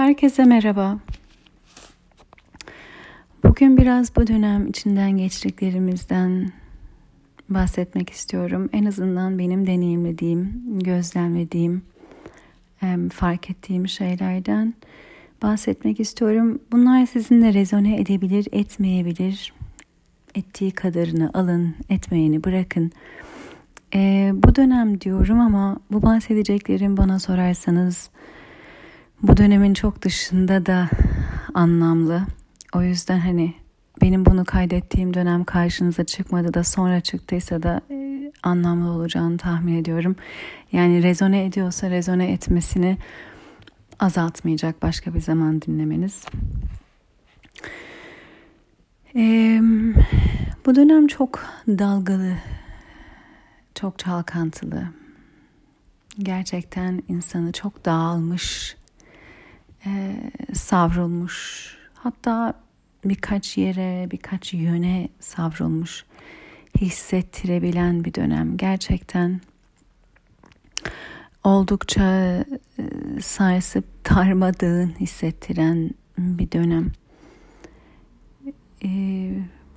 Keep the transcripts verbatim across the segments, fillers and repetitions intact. Herkese merhaba. Bugün biraz bu dönem içinden geçtiklerimizden bahsetmek istiyorum. En azından benim deneyimlediğim, gözlemlediğim, fark ettiğim şeylerden bahsetmek istiyorum. Bunlar sizinle rezone edebilir, etmeyebilir. Ettiği kadarını alın, etmeyeni bırakın. E, bu dönem diyorum ama bu bahsedeceklerim bana sorarsanız bu dönemin çok dışında da anlamlı. O yüzden hani benim bunu kaydettiğim dönem karşınıza çıkmadı da sonra çıktıysa da e, anlamlı olacağını tahmin ediyorum. Yani rezone ediyorsa rezone etmesini azaltmayacak başka bir zaman dinlemeniz. E, bu dönem çok dalgalı, çok çalkantılı. Gerçekten insanı çok dağılmış, e, savrulmuş. Hatta birkaç yere, birkaç yöne savrulmuş hissettirebilen bir dönem. Gerçekten oldukça e, sarsıp darmadağın hissettiren bir dönem. E,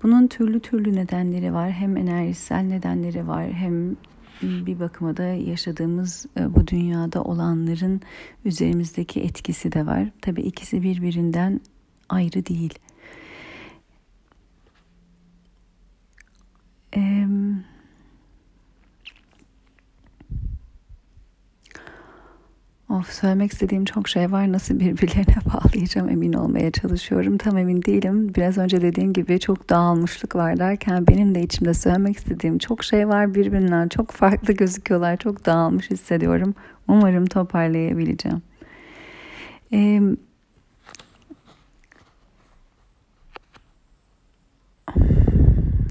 Bunun türlü türlü nedenleri var. Hem enerjisel nedenleri var, hem bir bakıma da yaşadığımız bu dünyada olanların üzerimizdeki etkisi de var. Tabii ikisi birbirinden ayrı değil. Ee, Of, söylemek istediğim çok şey var. Nasıl birbirlerine bağlayacağım emin olmaya çalışıyorum. Tam emin değilim. Biraz önce dediğim gibi çok dağılmışlık var derken benim de içimde söylemek istediğim çok şey var. Birbirinden çok farklı gözüküyorlar. Çok dağılmış hissediyorum. Umarım toparlayabileceğim. Ee,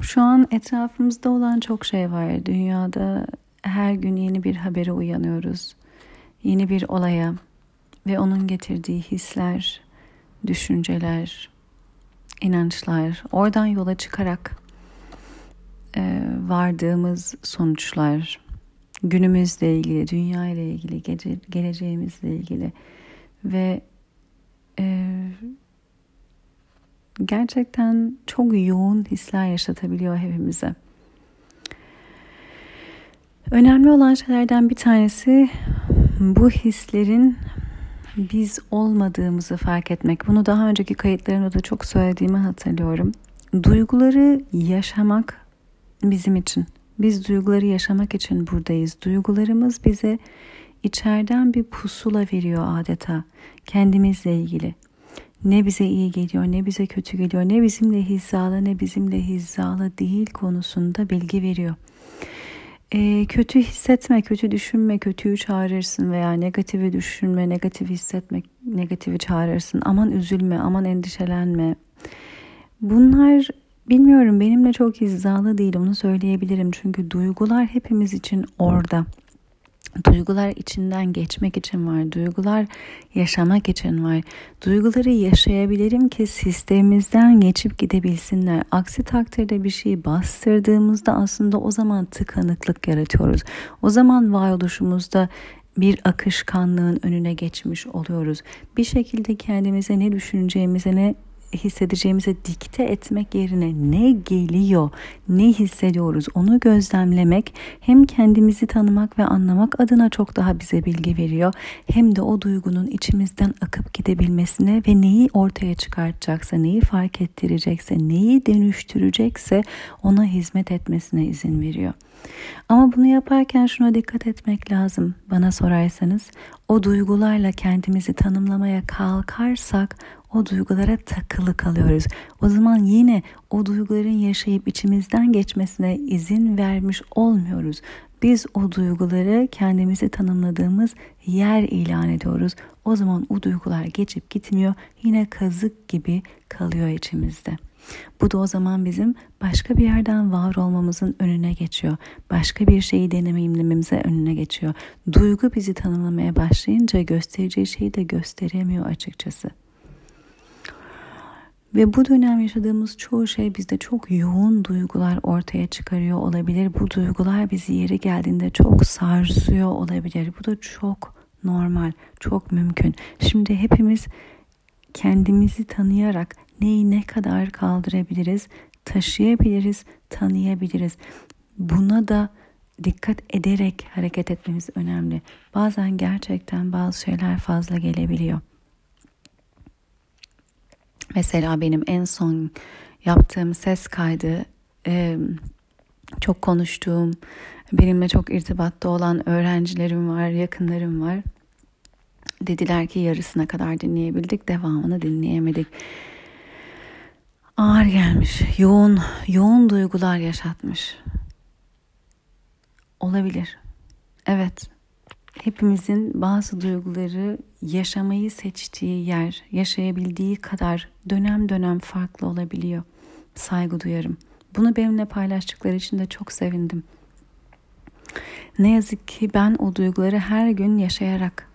şu an etrafımızda olan çok şey var. Dünyada her gün yeni bir habere uyanıyoruz. Yeni bir olaya ve onun getirdiği hisler, düşünceler, inançlar, oradan yola çıkarak e, vardığımız sonuçlar, günümüzle ilgili, dünya ile ilgili, gece, geleceğimizle ilgili ve e, gerçekten çok yoğun hisler yaşatabiliyor hepimize. Önemli olan şeylerden bir tanesi bu hislerin biz olmadığımızı fark etmek. Bunu daha önceki kayıtlarımda da çok söylediğimi hatırlıyorum. Duyguları yaşamak bizim için. Biz duyguları yaşamak için buradayız. Duygularımız bize içeriden bir pusula veriyor adeta. Kendimizle ilgili. Ne bize iyi geliyor, ne bize kötü geliyor, ne bizimle hizalı, ne bizimle hizalı değil konusunda bilgi veriyor. E, kötü hissetme, kötü düşünme, kötüyü çağırırsın veya negatifi düşünme, negatif hissetme, negatifi çağırırsın. Aman üzülme, aman endişelenme. Bunlar bilmiyorum, benimle çok hizalı değil, onu söyleyebilirim. Çünkü duygular hepimiz için orada. Duygular içinden geçmek için var, duygular yaşamak için var. Duyguları yaşayabilirim ki sistemimizden geçip gidebilsinler. Aksi takdirde bir şeyi bastırdığımızda aslında o zaman tıkanıklık yaratıyoruz. O zaman varoluşumuzda bir akışkanlığın önüne geçmiş oluyoruz. Bir şekilde kendimize ne düşüneceğimize, ne hissedeceğimize dikte etmek yerine ne geliyor, ne hissediyoruz onu gözlemlemek hem kendimizi tanımak ve anlamak adına çok daha bize bilgi veriyor, hem de o duygunun içimizden akıp gidebilmesine ve neyi ortaya çıkartacaksa, neyi fark ettirecekse, neyi dönüştürecekse ona hizmet etmesine izin veriyor. Ama bunu yaparken şuna dikkat etmek lazım bana sorarsanız. O duygularla kendimizi tanımlamaya kalkarsak o duygulara takılı kalıyoruz. O zaman yine o duyguların yaşayıp içimizden geçmesine izin vermiş olmuyoruz. Biz o duyguları kendimizi tanımladığımız yer ilan ediyoruz. O zaman o duygular geçip gitmiyor. Yine kazık gibi kalıyor içimizde. Bu da o zaman bizim başka bir yerden var olmamızın önüne geçiyor. Başka bir şeyi deneyimlememize önüne geçiyor. Duygu bizi tanımlamaya başlayınca göstereceği şeyi de gösteremiyor açıkçası. Ve bu dönem yaşadığımız çoğu şey bizde çok yoğun duygular ortaya çıkarıyor olabilir. Bu duygular bizi yeri geldiğinde çok sarsıyor olabilir. Bu da çok normal, çok mümkün. Şimdi hepimiz kendimizi tanıyarak neyi ne kadar kaldırabiliriz, taşıyabiliriz, tanıyabiliriz. Buna da dikkat ederek hareket etmemiz önemli. Bazen gerçekten bazı şeyler fazla gelebiliyor. Mesela benim en son yaptığım ses kaydı, çok konuştuğum, benimle çok irtibatta olan öğrencilerim var, yakınlarım var. Dediler ki yarısına kadar dinleyebildik, devamını dinleyemedik. Ağır gelmiş, yoğun, yoğun duygular yaşatmış. Olabilir. Evet, hepimizin bazı duyguları yaşamayı seçtiği yer, yaşayabildiği kadar dönem dönem farklı olabiliyor. Saygı duyarım. Bunu benimle paylaştıkları için de çok sevindim. Ne yazık ki ben o duyguları her gün yaşayarak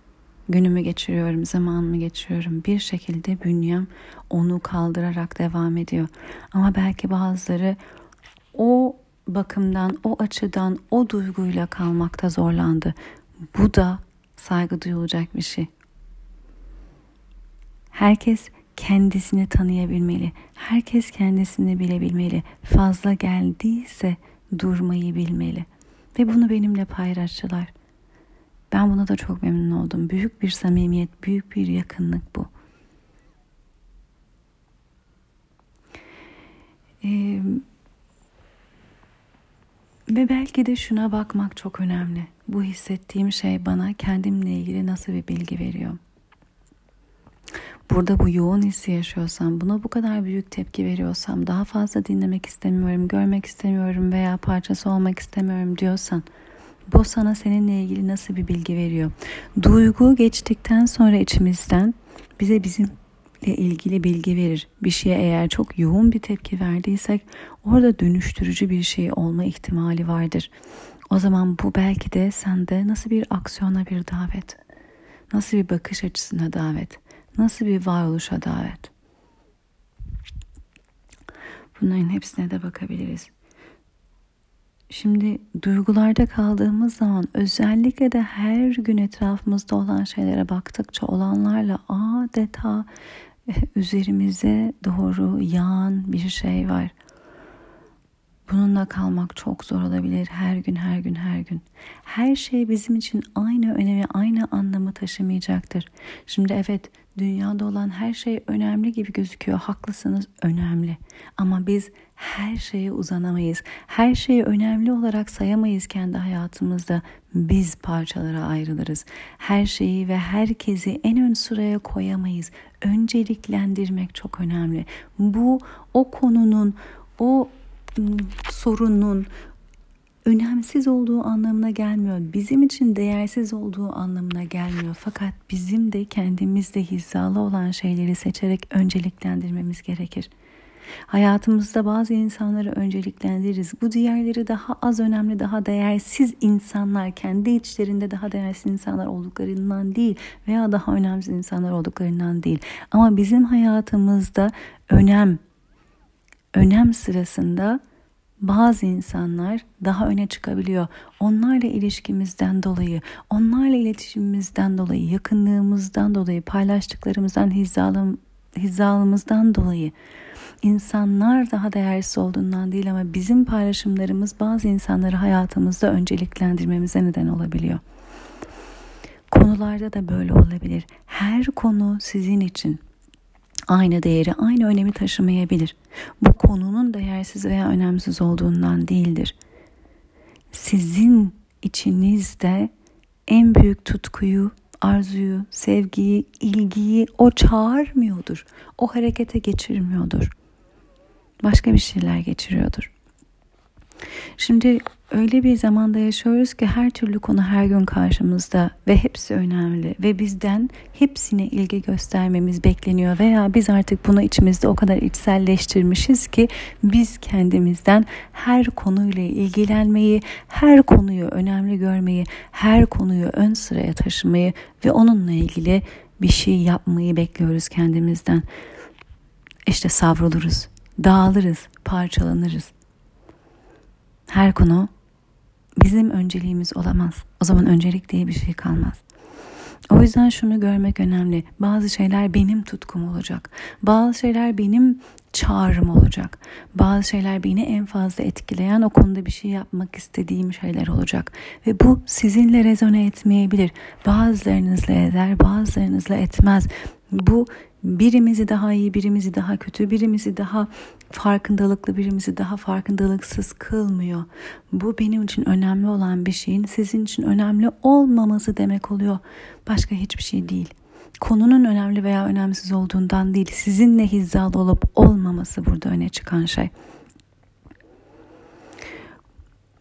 günümü geçiriyorum, zamanımı geçiriyorum. Bir şekilde bünyem onu kaldırarak devam ediyor. Ama belki bazıları o bakımdan, o açıdan, o duyguyla kalmakta zorlandı. Bu da saygı duyulacak bir şey. Herkes kendisini tanıyabilmeli. Herkes kendisini bilebilmeli. Fazla geldiyse durmayı bilmeli. Ve bunu benimle paylaştılar. Ben buna da çok memnun oldum. Büyük bir samimiyet, büyük bir yakınlık bu. Ee, ve belki de şuna bakmak çok önemli. Bu hissettiğim şey bana kendimle ilgili nasıl bir bilgi veriyor? Burada bu yoğun hissi yaşıyorsam, buna bu kadar büyük tepki veriyorsam, daha fazla dinlemek istemiyorum, görmek istemiyorum veya parçası olmak istemiyorum diyorsan, bu sana seninle ilgili nasıl bir bilgi veriyor? Duygu geçtikten sonra içimizden bize bizimle ilgili bilgi verir. Bir şeye eğer çok yoğun bir tepki verdiysek orada dönüştürücü bir şey olma ihtimali vardır. O zaman bu belki de sende nasıl bir aksiyona bir davet, nasıl bir bakış açısına davet, nasıl bir varoluşa davet. Bunların hepsine de bakabiliriz. Şimdi duygularda kaldığımız zaman özellikle de her gün etrafımızda olan şeylere baktıkça olanlarla adeta üzerimize doğru yağan bir şey var. Bununla kalmak çok zor olabilir her gün her gün her gün. Her şey bizim için aynı önemi, aynı anlamı taşımayacaktır. Şimdi evet, dünyada olan her şey önemli gibi gözüküyor. Haklısınız, önemli. Ama biz her şeye uzanamayız. Her şeyi önemli olarak sayamayız kendi hayatımızda. Biz parçalara ayrılırız. Her şeyi ve herkesi en ön sıraya koyamayız. Önceliklendirmek çok önemli. Bu o konunun, o sorunun önemsiz olduğu anlamına gelmiyor. Bizim için değersiz olduğu anlamına gelmiyor. Fakat bizim de kendimizle hizalı olan şeyleri seçerek önceliklendirmemiz gerekir. Hayatımızda bazı insanları önceliklendiririz. Bu diğerleri daha az önemli, daha değersiz insanlar, kendi içlerinde daha değersiz insanlar olduklarından değil veya daha önemsiz insanlar olduklarından değil. Ama bizim hayatımızda önem, önem sırasında bazı insanlar daha öne çıkabiliyor. Onlarla ilişkimizden dolayı, onlarla iletişimimizden dolayı, yakınlığımızdan dolayı, paylaştıklarımızdan, hizalım, hizalımızdan dolayı insanlar daha değersiz olduğundan değil ama bizim paylaşımlarımız bazı insanları hayatımızda önceliklendirmemize neden olabiliyor. Konularda da böyle olabilir. Her konu sizin için aynı değeri, aynı önemi taşımayabilir. Bu konunun değersiz veya önemsiz olduğundan değildir. Sizin içinizde en büyük tutkuyu, arzuyu, sevgiyi, ilgiyi o çağırmıyordur. O harekete geçirmiyordur. Başka bir şeyler geçiriyordur. Şimdi öyle bir zamanda yaşıyoruz ki her türlü konu her gün karşımızda ve hepsi önemli ve bizden hepsine ilgi göstermemiz bekleniyor veya biz artık bunu içimizde o kadar içselleştirmişiz ki biz kendimizden her konuyla ilgilenmeyi, her konuyu önemli görmeyi, her konuyu ön sıraya taşımayı ve onunla ilgili bir şey yapmayı bekliyoruz kendimizden. İşte savruluruz, dağılırız, parçalanırız. Her konu bizim önceliğimiz olamaz. O zaman öncelik diye bir şey kalmaz. O yüzden şunu görmek önemli. Bazı şeyler benim tutkum olacak. Bazı şeyler benim çağrım olacak. Bazı şeyler beni en fazla etkileyen, o konuda bir şey yapmak istediğim şeyler olacak. Ve bu sizinle rezone etmeyebilir. Bazılarınızla eder, bazılarınızla etmez. Bu birimizi daha iyi, birimizi daha kötü, birimizi daha farkındalıklı, birimizi daha farkındalıksız kılmıyor. Bu benim için önemli olan bir şeyin sizin için önemli olmaması demek oluyor. Başka hiçbir şey değil. Konunun önemli veya önemsiz olduğundan değil, sizinle hizalı olup olmaması burada öne çıkan şey.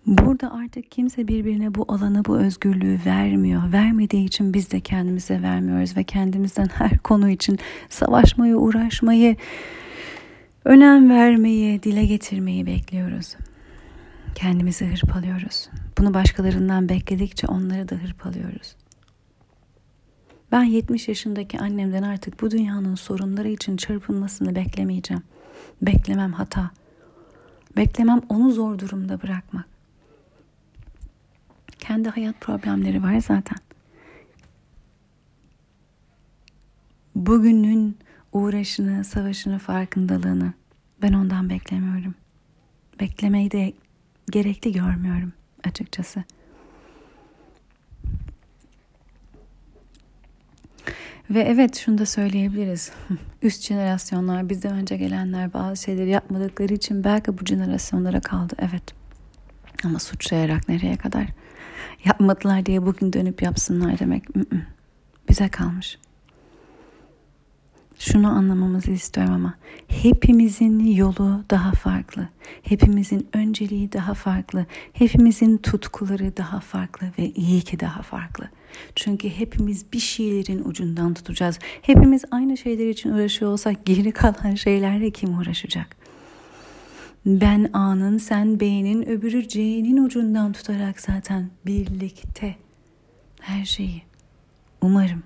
Burada artık kimse birbirine bu alanı, bu özgürlüğü vermiyor. Vermediği için biz de kendimize vermiyoruz ve kendimizden her konu için savaşmayı, uğraşmayı, önem vermeyi, dile getirmeyi bekliyoruz. Kendimizi hırpalıyoruz. Bunu başkalarından bekledikçe onları da hırpalıyoruz. Ben yetmiş yaşındaki annemden artık bu dünyanın sorunları için çırpınmasını beklemeyeceğim. Beklemem hata. Beklemem onu zor durumda bırakmak. Kendi hayat problemleri var zaten. Bugünün uğraşını, savaşını, farkındalığını ben ondan beklemiyorum. Beklemeyi de gerekli görmüyorum açıkçası. Ve evet, şunu da söyleyebiliriz. Üst jenerasyonlar, bizden önce gelenler bazı şeyleri yapmadıkları için belki bu jenerasyonlara kaldı. Evet. Ama suçlayarak nereye kadar? Yapmadılar diye bugün dönüp yapsınlar demek. Mm-mm. Bize kalmış. Şunu anlamamızı istiyorum ama. Hepimizin yolu daha farklı. Hepimizin önceliği daha farklı. Hepimizin tutkuları daha farklı ve iyi ki daha farklı. Çünkü hepimiz bir şeylerin ucundan tutacağız. Hepimiz aynı şeyler için uğraşıyor olsak geri kalan şeylerle kim uğraşacak? Ben A'nın, sen B'nin, öbürü C'nin ucundan tutarak zaten birlikte her şeyi umarım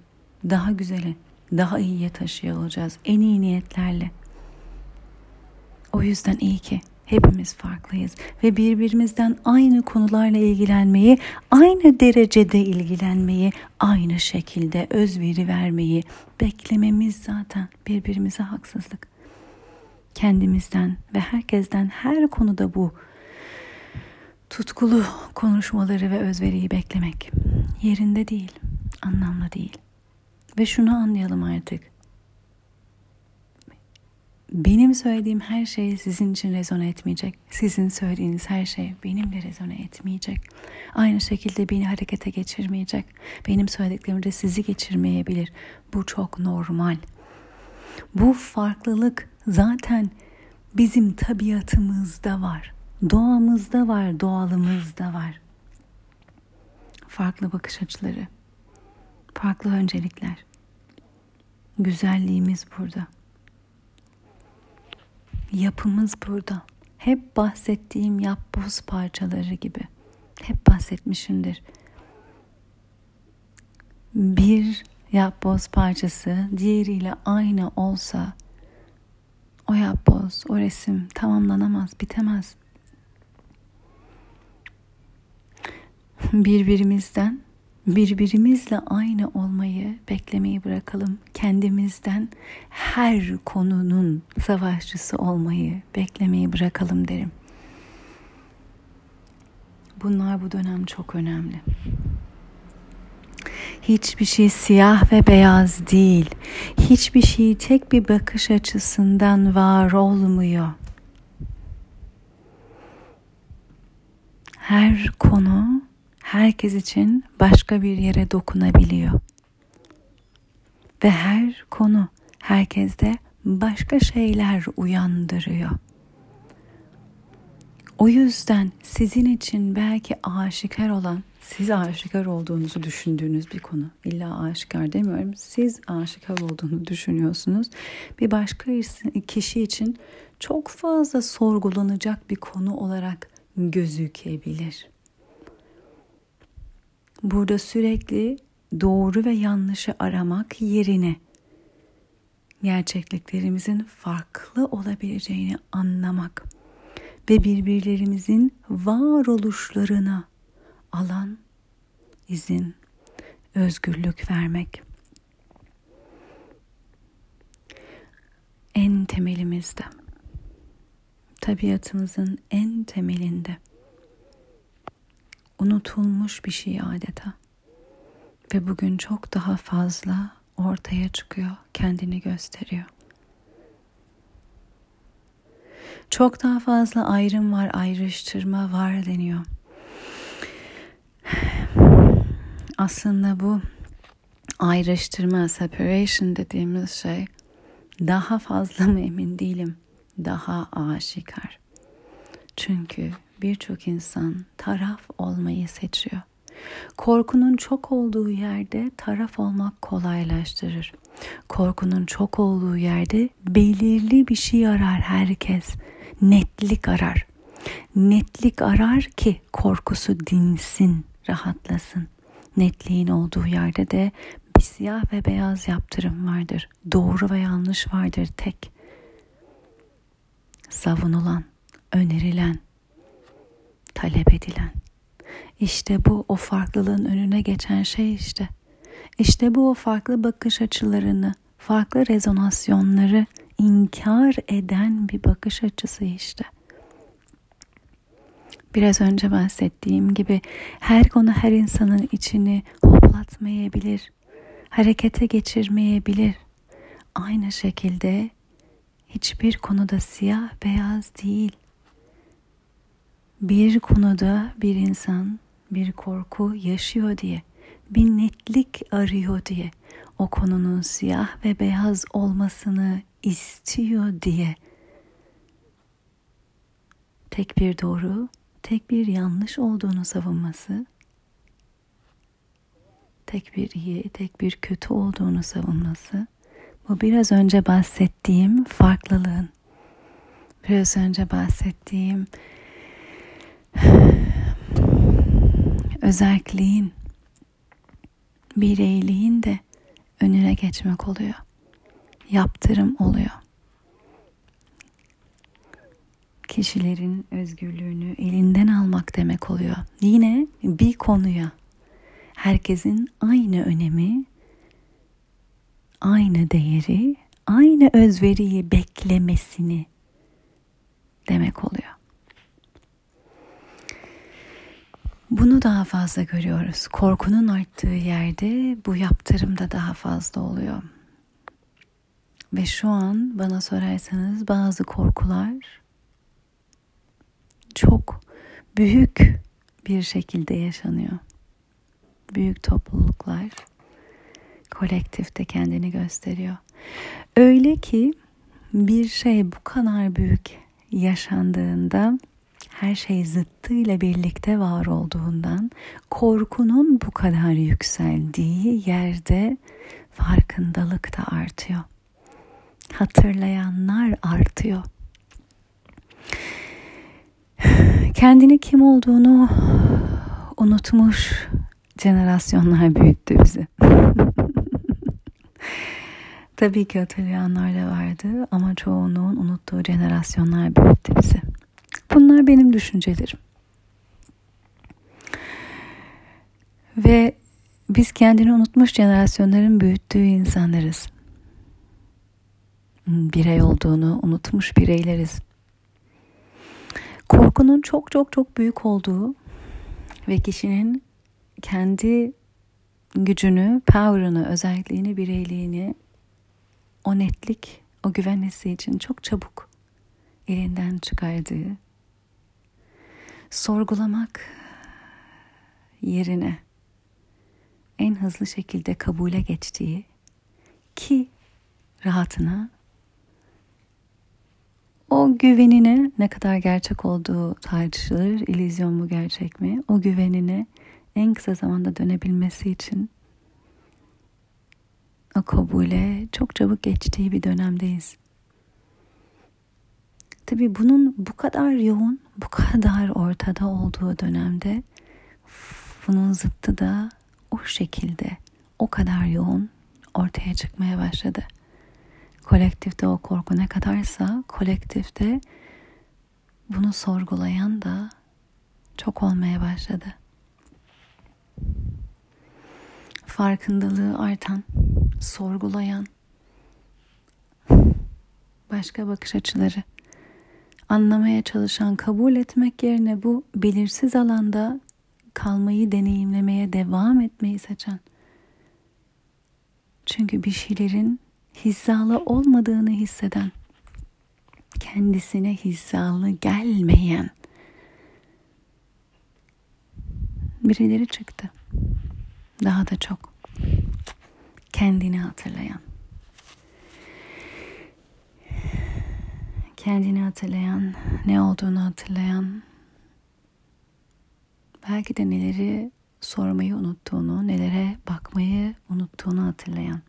daha güzeli, daha iyiye taşıyor olacağız en iyi niyetlerle. O yüzden iyi ki hepimiz farklıyız ve birbirimizden aynı konularla ilgilenmeyi, aynı derecede ilgilenmeyi, aynı şekilde özveri vermeyi beklememiz zaten birbirimize haksızlık. Kendimizden ve herkesten her konuda bu tutkulu konuşmaları ve özveriyi beklemek yerinde değil, anlamlı değil. Ve şunu anlayalım artık. Benim söylediğim her şey sizin için rezone etmeyecek. Sizin söylediğiniz her şey benimle rezone etmeyecek. Aynı şekilde beni harekete geçirmeyecek. Benim söylediklerim de sizi geçirmeyebilir. Bu çok normal. Bu farklılık zaten bizim tabiatımızda var. Doğamızda var, doğalımızda var. Farklı bakış açıları, farklı öncelikler. Güzelliğimiz burada. Yapımız burada. Hep bahsettiğim yapboz parçaları gibi. Hep bahsetmişimdir. Bir yapboz parçası diğeriyle aynı olsa o yapboz, o resim tamamlanamaz, bitemez. Birbirimizden, birbirimizle aynı olmayı beklemeyi bırakalım. Kendimizden her konunun savaşçısı olmayı beklemeyi bırakalım derim. Bunlar bu dönem çok önemli. Hiçbir şey siyah ve beyaz değil. Hiçbir şey tek bir bakış açısından var olmuyor. Her konu herkes için başka bir yere dokunabiliyor. Ve her konu herkeste başka şeyler uyandırıyor. O yüzden sizin için belki aşikar olan, siz aşikar olduğunuzu düşündüğünüz bir konu. İlla aşikar demiyorum. Siz aşikar olduğunu düşünüyorsunuz. Bir başka kişi için çok fazla sorgulanacak bir konu olarak gözükebilir. Burada sürekli doğru ve yanlışı aramak yerine gerçekliklerimizin farklı olabileceğini anlamak ve birbirlerimizin varoluşlarına alan, izin, özgürlük vermek en temelimizde, tabiatımızın en temelinde unutulmuş bir şey adeta ve bugün çok daha fazla ortaya çıkıyor, kendini gösteriyor. Çok daha fazla ayrım var, ayrıştırma var deniyor. Aslında bu ayrıştırma, separation dediğimiz şey daha fazla mı emin değilim, daha aşikar. Çünkü birçok insan taraf olmayı seçiyor. Korkunun çok olduğu yerde taraf olmak kolaylaştırır. Korkunun çok olduğu yerde belirli bir şey arar herkes. Netlik arar. Netlik arar ki korkusu dinsin, rahatlasın. Netliğin olduğu yerde de bir siyah ve beyaz yaptırım vardır. Doğru ve yanlış vardır tek. Savunulan, önerilen, talep edilen. İşte bu o farklılığın önüne geçen şey işte. İşte bu o farklı bakış açılarını, farklı rezonasyonları inkar eden bir bakış açısı işte. Biraz önce bahsettiğim gibi her konu her insanın içini hoplatmayabilir, harekete geçirmeyebilir. Aynı şekilde hiçbir konuda siyah beyaz değil. Bir konuda bir insan bir korku yaşıyor diye, bir netlik arıyor diye, o konunun siyah ve beyaz olmasını istiyor diye tek bir doğru, tek bir yanlış olduğunu savunması, tek bir iyi, tek bir kötü olduğunu savunması, bu biraz önce bahsettiğim farklılığın, biraz önce bahsettiğim özelliğin, bireyliğin de önüne geçmek oluyor. Yaptırım oluyor. Kişilerin özgürlüğünü elinden almak demek oluyor. Yine bir konuya herkesin aynı önemi, aynı değeri, aynı özveriyi beklemesini demek oluyor. Bunu daha fazla görüyoruz. Korkunun arttığı yerde bu yaptırım da daha fazla oluyor. Ve şu an bana sorarsanız bazı korkular çok büyük bir şekilde yaşanıyor. Büyük topluluklar kolektifte kendini gösteriyor. Öyle ki bir şey bu kadar büyük yaşandığında, her şey zıttıyla birlikte var olduğundan, korkunun bu kadar yükseldiği yerde farkındalık da artıyor. Hatırlayanlar artıyor. Kendini kim olduğunu unutmuş jenerasyonlar büyüttü bizi. Tabii ki hatırlayanlar da vardı ama çoğunun unuttuğu jenerasyonlar büyüttü bizi. Bunlar benim düşüncelerim. Ve biz kendini unutmuş jenerasyonların büyüttüğü insanlarız. Birey olduğunu unutmuş bireyleriz. Korkunun çok çok çok büyük olduğu ve kişinin kendi gücünü, power'ını, özelliğini, bireyliğini, o netlik, o güven hissi için çok çabuk elinden çıkardığı, sorgulamak yerine en hızlı şekilde kabule geçtiği ki rahatına, o güvenine ne kadar gerçek olduğu tartışılır, illüzyon mu gerçek mi, o güvenine en kısa zamanda dönebilmesi için o kabule çok çabuk geçtiği bir dönemdeyiz. Tabii bunun bu kadar yoğun, bu kadar ortada olduğu dönemde bunun zıttı da o şekilde, o kadar yoğun ortaya çıkmaya başladı. Kolektifte o korku ne kadarsa, kolektifte bunu sorgulayan da çok olmaya başladı. farkındalığı artan, sorgulayan, başka bakış açıları, anlamaya çalışan, kabul etmek yerine bu belirsiz alanda kalmayı deneyimlemeye devam etmeyi seçen. Çünkü bir şeylerin hizalı olmadığını hisseden, kendisine hizalı gelmeyen birileri çıktı. Daha da çok kendini hatırlayan. Kendini hatırlayan, ne olduğunu hatırlayan, belki de neleri sormayı unuttuğunu, nelere bakmayı unuttuğunu hatırlayan.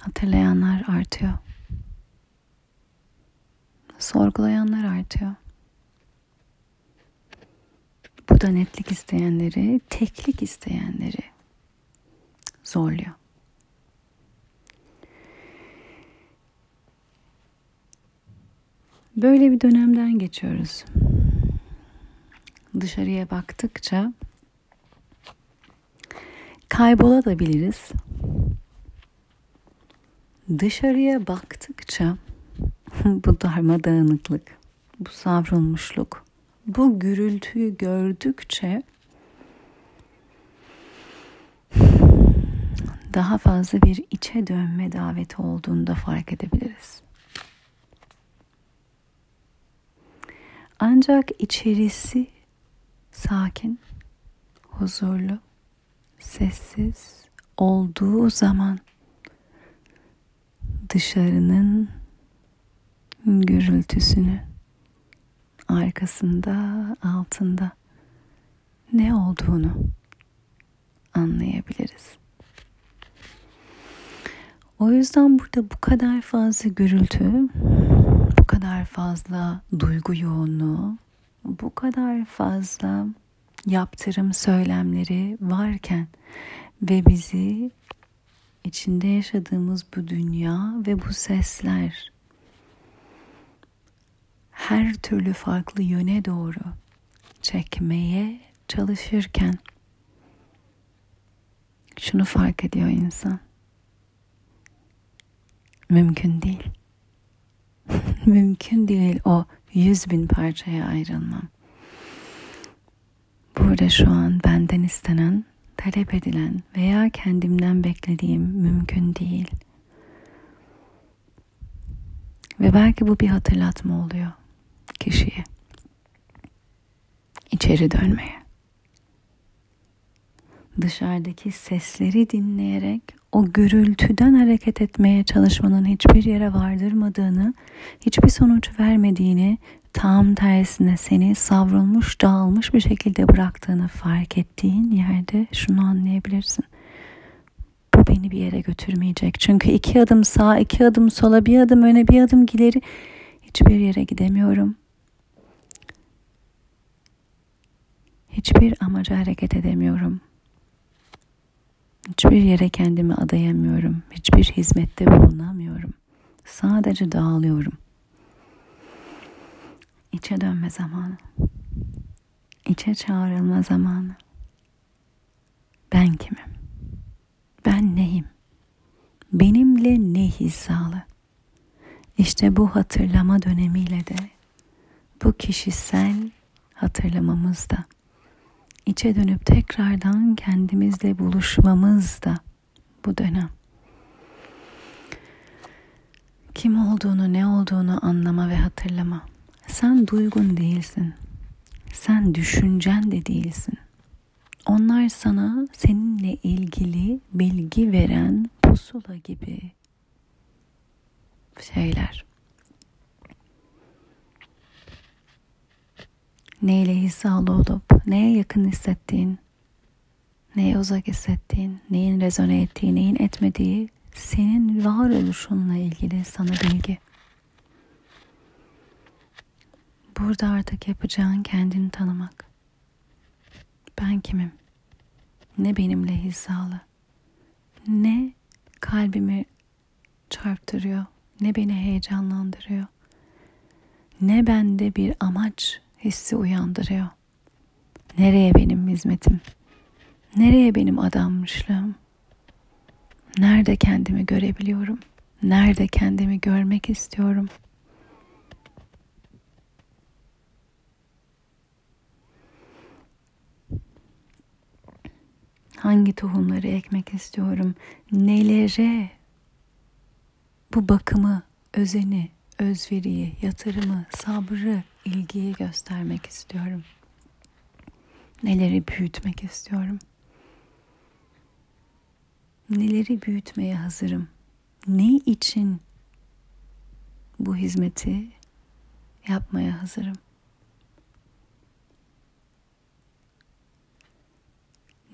Hatırlayanlar artıyor. Sorgulayanlar artıyor. Bu da netlik isteyenleri, teklik isteyenleri zorluyor. Böyle bir dönemden geçiyoruz. Dışarıya baktıkça kaybolabiliriz. Dışarıya baktıkça bu darmadağınıklık, bu savrulmuşluk, bu gürültüyü gördükçe daha fazla bir içe dönme daveti olduğunu da fark edebiliriz. Ancak içerisi sakin, huzurlu, sessiz olduğu zaman dışarının gürültüsünü arkasında, altında ne olduğunu anlayabiliriz. O yüzden burada bu kadar fazla gürültü, bu kadar fazla duygu yoğunluğu, bu kadar fazla yaptırım söylemleri varken ve bizi içinde yaşadığımız bu dünya ve bu sesler her türlü farklı yöne doğru çekmeye çalışırken şunu fark ediyor insan. Mümkün değil. Mümkün değil o yüz bin parçaya ayrılmam. Burada şu an benden istenen, talep edilen veya kendimden beklediğim mümkün değil. Ve belki bu bir hatırlatma oluyor kişiye. İçeri dönmeye. Dışarıdaki sesleri dinleyerek o gürültüden hareket etmeye çalışmanın hiçbir yere vardırmadığını, hiçbir sonuç vermediğini, tam tersine seni savrulmuş, dağılmış bir şekilde bıraktığını fark ettiğin yerde şunu anlayabilirsin. Bu beni bir yere götürmeyecek. Çünkü iki adım sağa, iki adım sola, bir adım öne, bir adım ileri hiçbir yere gidemiyorum. Hiçbir amaca hareket edemiyorum. Hiçbir yere kendimi adayamıyorum. Hiçbir hizmette bulunamıyorum. Sadece dağılıyorum. İçe dönme zamanı. İçe çağrılma zamanı. Ben kimim? Ben neyim? Benimle ne hizalı? İşte bu hatırlama dönemiyle de, bu kişisel hatırlamamızda, İçe dönüp tekrardan kendimizle buluşmamız da bu dönem. Kim olduğunu, ne olduğunu anlama ve hatırlama. Sen duygun değilsin. Sen düşüncen de değilsin. Onlar sana seninle ilgili bilgi veren pusula gibi şeyler. Neyle hizalı olup, neye yakın hissettiğin, neye uzak hissettiğin, neyin rezone ettiği, neyin etmediği, senin varoluşunla ilgili sana bilgi. Burada artık yapacağın kendini tanımak. Ben kimim? Ne benimle hizalı? Ne kalbimi çarptırıyor? Ne beni heyecanlandırıyor? Ne bende bir amaç hissi uyandırıyor? Nereye benim hizmetim? Nereye benim adanmışlığım? Nerede kendimi görebiliyorum? Nerede kendimi görmek istiyorum? Hangi tohumları ekmek istiyorum? Nelere bu bakımı, özeni, özveriyi, yatırımı, sabrı, ilgiyi göstermek istiyorum? Neleri büyütmek istiyorum? Neleri büyütmeye hazırım? Ne için bu hizmeti yapmaya hazırım?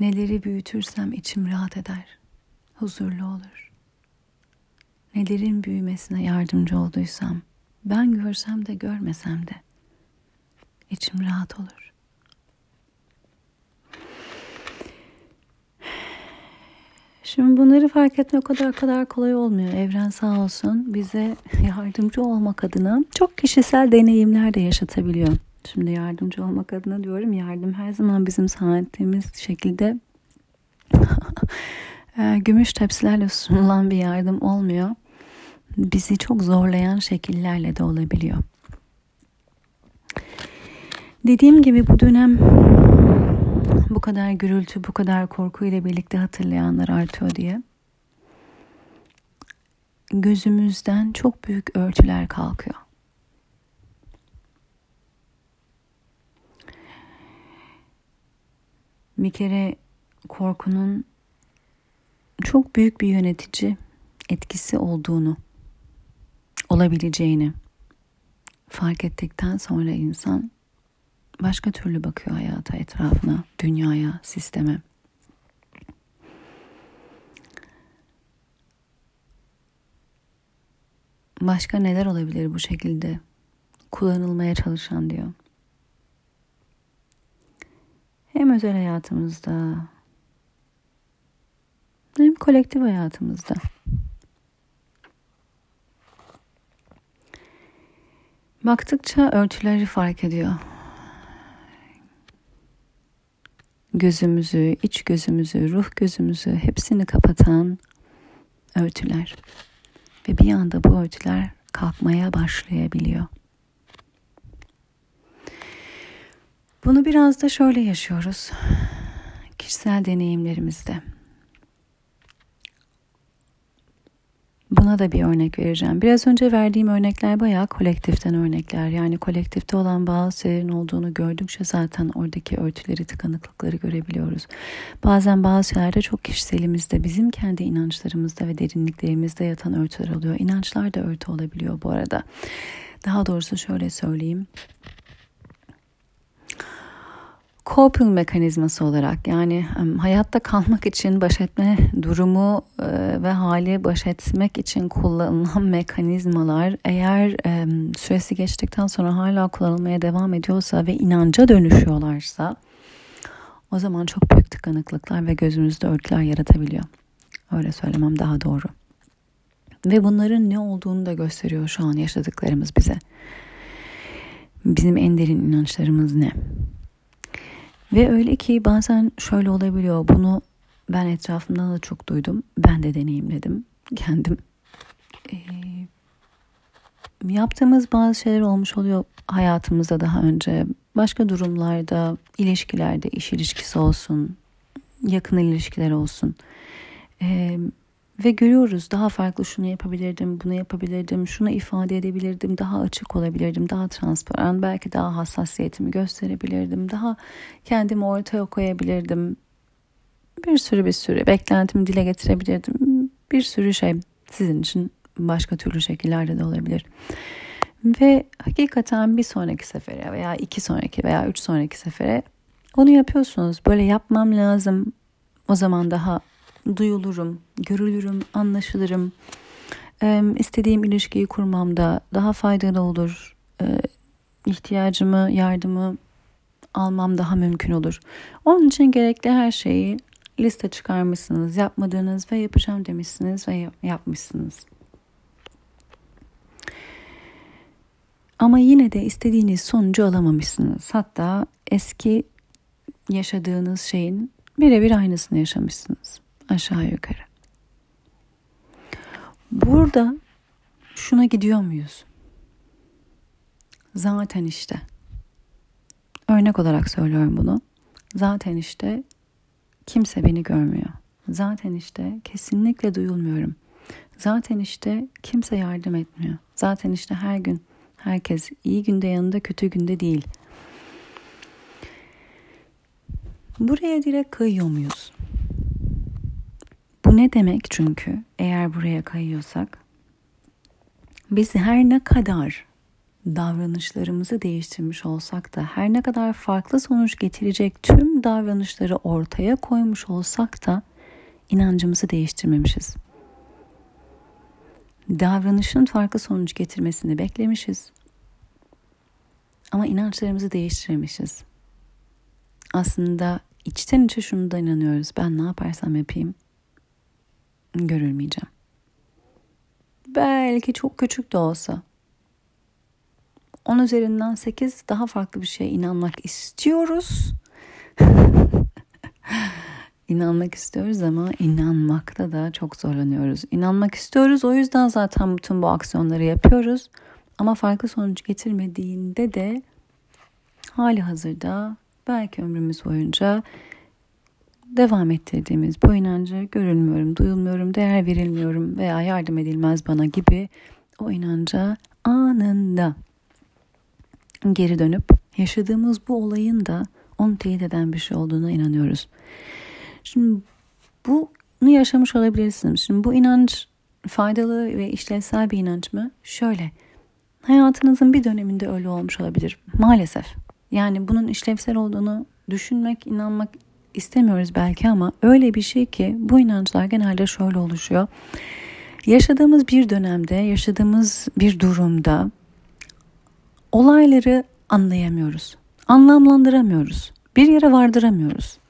Neleri büyütürsem içim rahat eder, huzurlu olur. Nelerin büyümesine yardımcı olduysam, ben görsem de görmesem de içim rahat olur. Şimdi bunları fark etmek o kadar kadar kolay olmuyor. Evren sağ olsun bize yardımcı olmak adına çok kişisel deneyimler de yaşatabiliyor. Şimdi yardımcı olmak adına diyorum, yardım her zaman bizim sanettiğimiz şekilde gümüş tepsilerle sunulan bir yardım olmuyor. Bizi çok zorlayan şekillerle de olabiliyor. Dediğim gibi bu dönem bu kadar gürültü, bu kadar korku ile birlikte hatırlayanlar artıyor diye gözümüzden çok büyük örtüler kalkıyor. Bir kere korkunun çok büyük bir yönetici etkisi olduğunu, olabileceğini fark ettikten sonra insan başka türlü bakıyor hayata, etrafına, dünyaya, sisteme. Başka neler olabilir bu şekilde kullanılmaya çalışan diyor. Hem özel hayatımızda hem kolektif hayatımızda. Baktıkça örtüleri fark ediyor. Gözümüzü, iç gözümüzü, ruh gözümüzü hepsini kapatan örtüler. Ve bir anda bu örtüler kalkmaya başlayabiliyor. Bunu biraz da şöyle yaşıyoruz kişisel deneyimlerimizde. Buna da bir örnek vereceğim. Biraz önce verdiğim örnekler bayağı kolektiften örnekler. Yani kolektifte olan bazı şeylerin olduğunu gördükçe zaten oradaki örtüleri, tıkanıklıkları görebiliyoruz. Bazen bazı şeylerde çok kişiselimizde, bizim kendi inançlarımızda ve derinliklerimizde yatan örtüler oluyor. İnançlar da örtü olabiliyor bu arada. Daha doğrusu şöyle söyleyeyim. Coping mekanizması olarak, yani hayatta kalmak için baş etme durumu ve hali baş etmek için kullanılan mekanizmalar eğer süresi geçtikten sonra hala kullanılmaya devam ediyorsa ve inanca dönüşüyorlarsa o zaman çok büyük tıkanıklıklar ve gözümüzde örtüler yaratabiliyor. Öyle söylemem daha doğru. Ve bunların ne olduğunu da gösteriyor şu an yaşadıklarımız bize. Bizim en derin inançlarımız ne? Ve öyle ki bazen şöyle olabiliyor, bunu ben etrafımdan da çok duydum, ben de deneyimledim kendim. Ee, yaptığımız bazı şeyler olmuş oluyor hayatımızda daha önce, başka durumlarda, ilişkilerde, iş ilişkisi olsun, yakın ilişkiler olsun. Ee, ve görüyoruz, daha farklı şunu yapabilirdim, bunu yapabilirdim, şunu ifade edebilirdim, daha açık olabilirdim, daha transparan, belki daha hassasiyetimi gösterebilirdim, daha kendimi ortaya koyabilirdim, bir sürü bir sürü beklentimi dile getirebilirdim, bir sürü şey sizin için başka türlü şekillerde de olabilir. Ve hakikaten bir sonraki sefere veya iki sonraki veya üç sonraki sefere onu yapıyorsunuz, böyle yapmam lazım, o zaman daha duyulurum, görülürüm, anlaşılırım. Ee, istediğim ilişkiyi kurmamda daha faydalı olur. Ee, ihtiyacımı, yardımı almam daha mümkün olur. Onun için gerekli her şeyi liste çıkarmışsınız, yapmadığınız ve yapacağım demişsiniz ve yapmışsınız. Ama yine de istediğiniz sonucu alamamışsınız. Hatta eski yaşadığınız şeyin birebir aynısını yaşamışsınız aşağı yukarı. Burada şuna gidiyor muyuz? Zaten işte. Örnek olarak söylüyorum bunu. Zaten işte kimse beni görmüyor. Zaten işte kesinlikle duyulmuyorum. Zaten işte kimse yardım etmiyor. Zaten işte her gün herkes iyi günde yanında, kötü günde değil. Buraya direkt kayıyor muyuz? Bu ne demek çünkü eğer buraya kayıyorsak? Biz her ne kadar davranışlarımızı değiştirmiş olsak da, her ne kadar farklı sonuç getirecek tüm davranışları ortaya koymuş olsak da inancımızı değiştirmemişiz. Davranışın farklı sonuç getirmesini beklemişiz. Ama inançlarımızı değiştirmemişiz. Aslında içten içe şunu da inanıyoruz. Ben ne yaparsam yapayım görülmeyeceğim. Belki çok küçük de olsa on üzerinden sekiz daha farklı bir şeye inanmak istiyoruz. İnanmak istiyoruz ama inanmakta da çok zorlanıyoruz. İnanmak istiyoruz, o yüzden zaten bütün bu aksiyonları yapıyoruz. Ama farklı sonuç getirmediğinde de hali hazırda belki ömrümüz boyunca devam ettirdiğimiz bu inancı görülmüyorum, duyulmuyorum, değer verilmiyorum veya yardım edilmez bana gibi o inanca anında geri dönüp yaşadığımız bu olayın da onu teyit eden bir şey olduğuna inanıyoruz. Şimdi bunu yaşamış olabilirsiniz. Şimdi bu inanç faydalı ve işlevsel bir inanç mı? Şöyle, hayatınızın bir döneminde öyle olmuş olabilir maalesef. Yani bunun işlevsel olduğunu düşünmek, inanmak istemiyoruz belki ama öyle bir şey ki bu inançlar genelde şöyle oluşuyor. Yaşadığımız bir dönemde, yaşadığımız bir durumda olayları anlayamıyoruz, anlamlandıramıyoruz, bir yere vardıramıyoruz.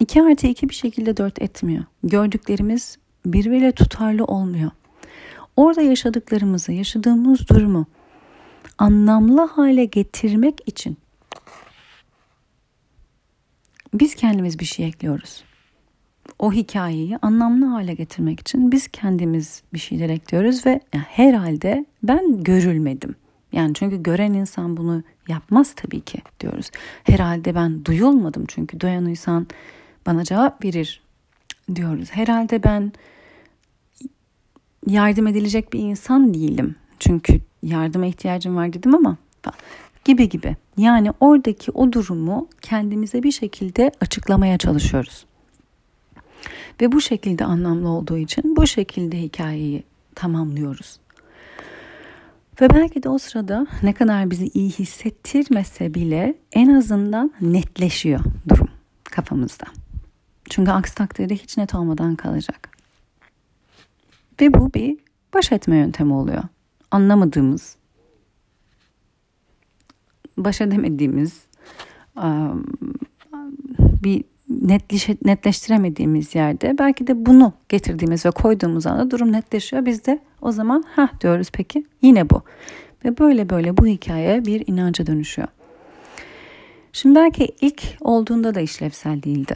iki artı iki bir şekilde dört etmiyor. Gördüklerimiz birbiriyle tutarlı olmuyor. Orada yaşadıklarımızı, yaşadığımız durumu anlamlı hale getirmek için biz kendimiz bir şey ekliyoruz. O hikayeyi anlamlı hale getirmek için biz kendimiz bir şeyler ekliyoruz ve herhalde ben görülmedim. Yani çünkü gören insan bunu yapmaz tabii ki diyoruz. Herhalde ben duyulmadım çünkü duyan insan bana cevap verir diyoruz. Herhalde ben yardım edilecek bir insan değilim. Çünkü yardıma ihtiyacım var dedim ama gibi gibi. Yani oradaki o durumu kendimize bir şekilde açıklamaya çalışıyoruz. Ve bu şekilde anlamlı olduğu için bu şekilde hikayeyi tamamlıyoruz. Ve belki de o sırada ne kadar bizi iyi hissettirmese bile en azından netleşiyor durum kafamızda. Çünkü aksi takdirde hiç net olmadan kalacak. Ve bu bir baş etme yöntemi oluyor. Anlamadığımız, baş edemediğimiz, bir netleştiremediğimiz yerde belki de bunu getirdiğimiz ve koyduğumuz anda durum netleşiyor. Biz de o zaman hah diyoruz, peki yine bu. Ve böyle böyle bu hikaye bir inanca dönüşüyor. Şimdi belki ilk olduğunda da işlevsel değildi.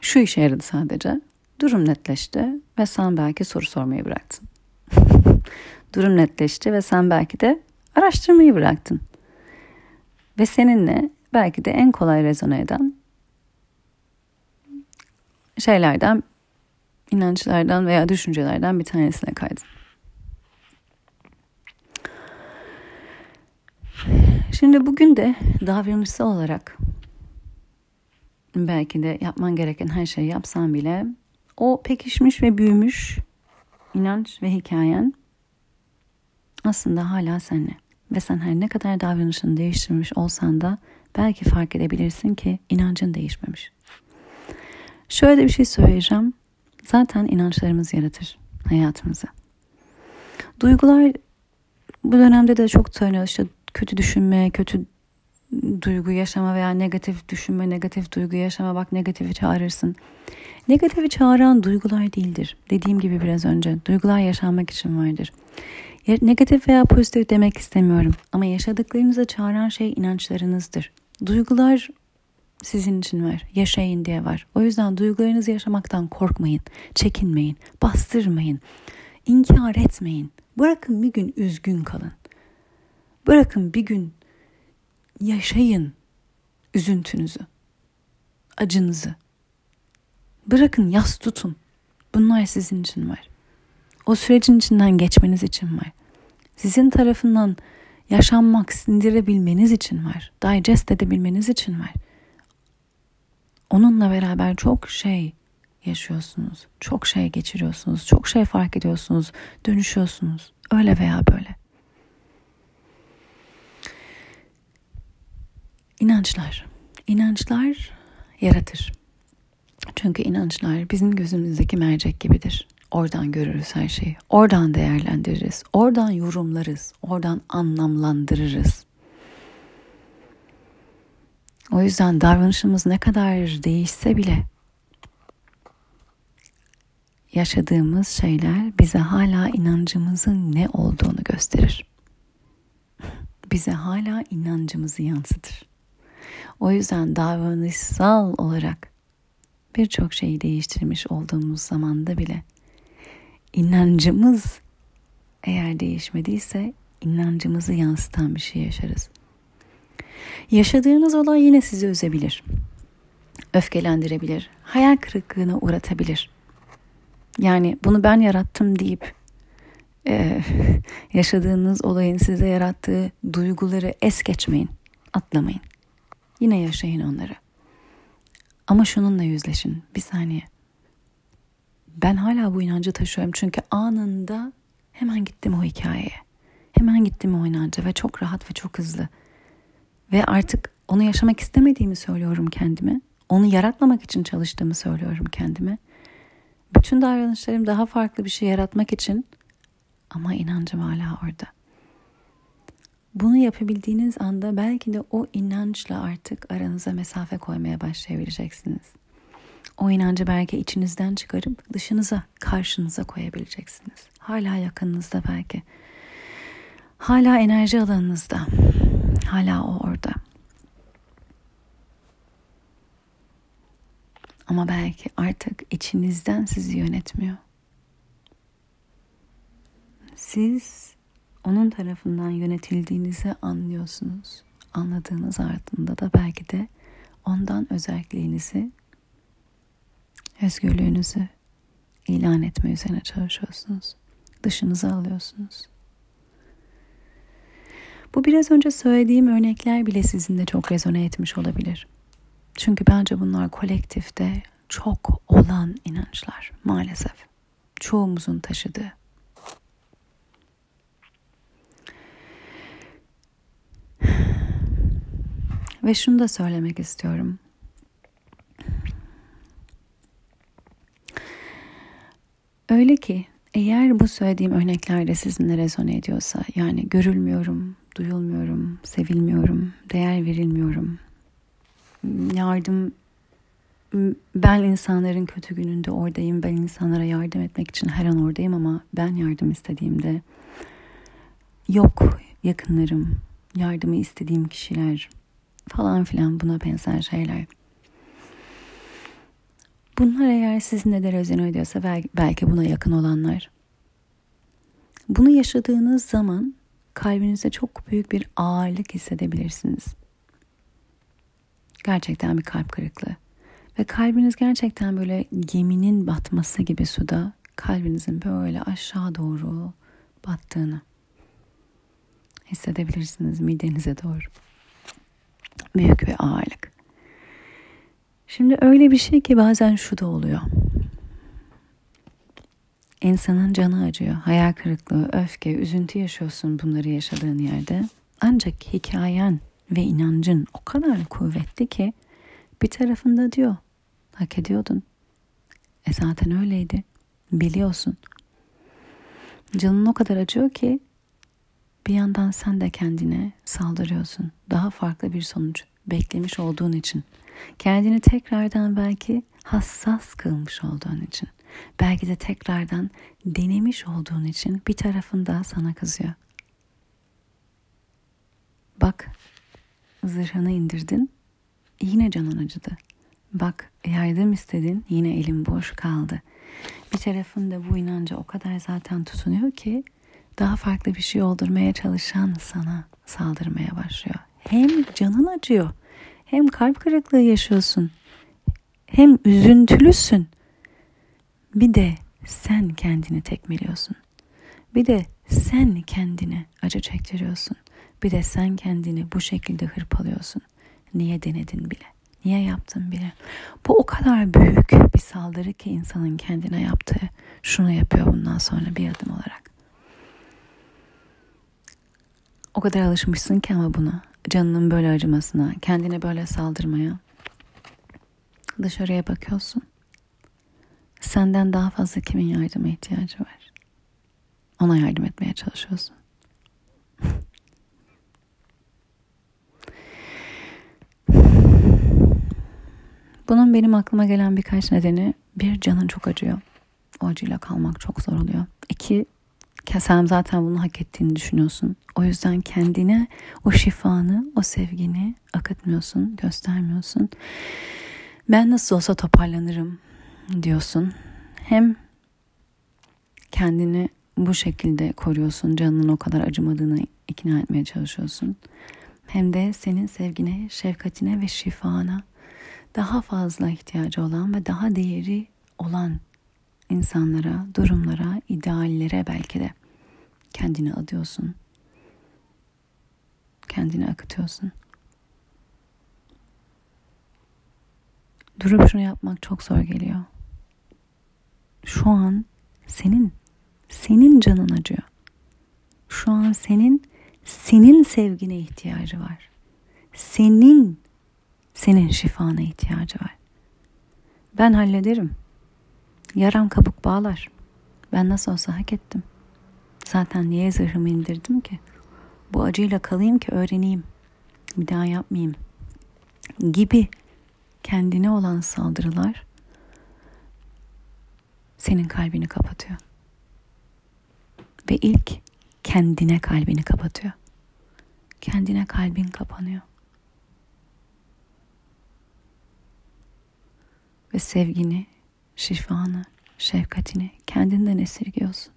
Şu işe yaradı sadece. Durum netleşti ve sen belki soru sormayı bıraktın. Durum netleşti ve sen belki de araştırmayı bıraktın. Ve seninle belki de en kolay rezone eden şeylerden, inançlardan veya düşüncelerden bir tanesine kaydın. Şimdi bugün de davranışsal olarak belki de yapman gereken her şeyi yapsan bile o pekişmiş ve büyümüş inanç ve hikayen aslında hala seninle. Ve sen her ne kadar davranışını değiştirmiş olsan da belki fark edebilirsin ki inancın değişmemiş. Şöyle bir şey söyleyeceğim. Zaten inançlarımız yaratır hayatımızı. Duygular bu dönemde de çok söylüyor. İşte kötü düşünme, kötü duygu yaşama veya negatif düşünme, negatif duygu yaşama. Bak negatifi çağırırsın. Negatifi çağıran duygular değildir. Dediğim gibi biraz önce duygular yaşanmak için vardır. Negatif veya pozitif demek istemiyorum ama yaşadıklarınıza çağıran şey inançlarınızdır. Duygular sizin için var, yaşayın diye var. O yüzden duygularınızı yaşamaktan korkmayın, çekinmeyin, bastırmayın, inkar etmeyin. Bırakın bir gün üzgün kalın. Bırakın bir gün yaşayın üzüntünüzü, acınızı. Bırakın yas tutun. Bunlar sizin için var. O sürecin içinden geçmeniz için var. Sizin tarafından yaşanmak, sindirebilmeniz için var. Digest edebilmeniz için var. Onunla beraber çok şey yaşıyorsunuz. Çok şey geçiriyorsunuz. Çok şey fark ediyorsunuz. Dönüşüyorsunuz. Öyle veya böyle. İnançlar. İnançlar yaratır. Çünkü inançlar bizim gözümüzdeki mercek gibidir. Oradan görürüz her şeyi. Oradan değerlendiririz. Oradan yorumlarız. Oradan anlamlandırırız. O yüzden davranışımız ne kadar değişse bile yaşadığımız şeyler bize hala inancımızın ne olduğunu gösterir. Bize hala inancımızı yansıtır. O yüzden davranışsal olarak birçok şeyi değiştirmiş olduğumuz zamanda bile İnancımız eğer değişmediyse inancımızı yansıtan bir şey yaşarız. Yaşadığınız olay yine sizi üzebilir, öfkelendirebilir, hayal kırıklığına uğratabilir. Yani bunu ben yarattım deyip e, yaşadığınız olayın size yarattığı duyguları es geçmeyin, atlamayın. Yine yaşayın onları. Ama şununla yüzleşin, bir saniye. Ben hala bu inancı taşıyorum çünkü anında hemen gittim o hikayeye. Hemen gittim o inanca ve çok rahat ve çok hızlı. Ve artık onu yaşamak istemediğimi söylüyorum kendime. Onu yaratmamak için çalıştığımı söylüyorum kendime. Bütün davranışlarım daha farklı bir şey yaratmak için ama inancım hala orada. Bunu yapabildiğiniz anda belki de o inançla artık aranıza mesafe koymaya başlayabileceksiniz. O inancı belki içinizden çıkarıp dışınıza, karşınıza koyabileceksiniz. Hala yakınınızda belki. Hala enerji alanınızda. Hala o orada. Ama belki artık içinizden sizi yönetmiyor. Siz onun tarafından yönetildiğinizi anlıyorsunuz. Anladığınız ardında da belki de ondan özelliğinizi, özgürlüğünüzü ilan etme üzerine çalışıyorsunuz. Dışınıza alıyorsunuz. Bu biraz önce söylediğim örnekler bile sizinle çok rezone etmiş olabilir. Çünkü bence bunlar kolektifte çok olan inançlar maalesef. Çoğumuzun taşıdığı. Ve şunu da söylemek istiyorum. Öyle ki eğer bu söylediğim örnekler de sizinle rezone ediyorsa, yani görülmüyorum, duyulmuyorum, sevilmiyorum, değer verilmiyorum, yardım, ben insanların kötü gününde oradayım, ben insanlara yardım etmek için her an oradayım ama ben yardım istediğimde yok yakınlarım, yardımı istediğim kişiler falan filan buna benzer şeyler. Bunlar eğer sizinle de rezone ediyorsa belki buna yakın olanlar. Bunu yaşadığınız zaman kalbinize çok büyük bir ağırlık hissedebilirsiniz. Gerçekten bir kalp kırıklığı. Ve kalbiniz gerçekten böyle geminin batması gibi suda kalbinizin böyle aşağı doğru battığını hissedebilirsiniz midenize doğru. Büyük bir ağırlık. Şimdi öyle bir şey ki bazen şu da oluyor. İnsanın canı acıyor, hayal kırıklığı, öfke, üzüntü yaşıyorsun bunları yaşadığın yerde. Ancak hikayen ve inancın o kadar kuvvetli ki bir tarafında diyor, hak ediyordun. E zaten öyleydi, biliyorsun. Canın o kadar acıyor ki bir yandan sen de kendine saldırıyorsun. Daha farklı bir sonuç beklemiş olduğun için. Kendini tekrardan belki hassas kılmış olduğun için. Belki de tekrardan denemiş olduğun için bir tarafın daha sana kızıyor. Bak, zırhını indirdin, yine canın acıdı. Bak, yardım istedin, yine elin boş kaldı. Bir tarafın da bu inanca o kadar zaten tutunuyor ki daha farklı bir şey oldurmaya çalışan sana saldırmaya başlıyor. Hem canın acıyor, hem kalp kırıklığı yaşıyorsun, hem üzüntülüsün. Bir de sen kendini tekmeliyorsun. Bir de sen kendine acı çektiriyorsun. Bir de sen kendini bu şekilde hırpalıyorsun. Niye denedin bile? Niye yaptın bile? Bu o kadar büyük bir saldırı ki insanın kendine yaptığı. Şunu yapıyor bundan sonra bir adım olarak. O kadar alışmışsın ki ama buna. Canının böyle acımasına, kendine böyle saldırmaya. Dışarıya bakıyorsun. Senden daha fazla kimin yardıma ihtiyacı var? Ona yardım etmeye çalışıyorsun. Bunun benim aklıma gelen birkaç nedeni: bir, canın çok acıyor. O acıyla kalmak çok zor oluyor. İki, sen zaten bunu hak ettiğini düşünüyorsun. O yüzden kendine o şifanı, o sevgini akıtmıyorsun, göstermiyorsun. Ben nasıl olsa toparlanırım diyorsun. Hem kendini bu şekilde koruyorsun, canının o kadar acımadığını ikna etmeye çalışıyorsun. Hem de senin sevgine, şefkatine ve şifana daha fazla ihtiyacı olan ve daha değeri olan insanlara, durumlara, ideallere belki de kendini adıyorsun. Kendini akıtıyorsun. Durup şunu yapmak çok zor geliyor. Şu an senin, senin canın acıyor. Şu an senin, senin sevgine ihtiyacı var. Senin, senin şifana ihtiyacı var. Ben hallederim. Yaram kabuk bağlar. Ben nasıl olsa hak ettim. Zaten niye zırhımı indirdim ki? Bu acıyla kalayım ki öğreneyim. Bir daha yapmayayım. Gibi kendine olan saldırılar senin kalbini kapatıyor. Ve ilk kendine kalbini kapatıyor. Kendine kalbin kapanıyor. Ve sevgini, şifanı, şefkatini kendinden esirgiyorsun.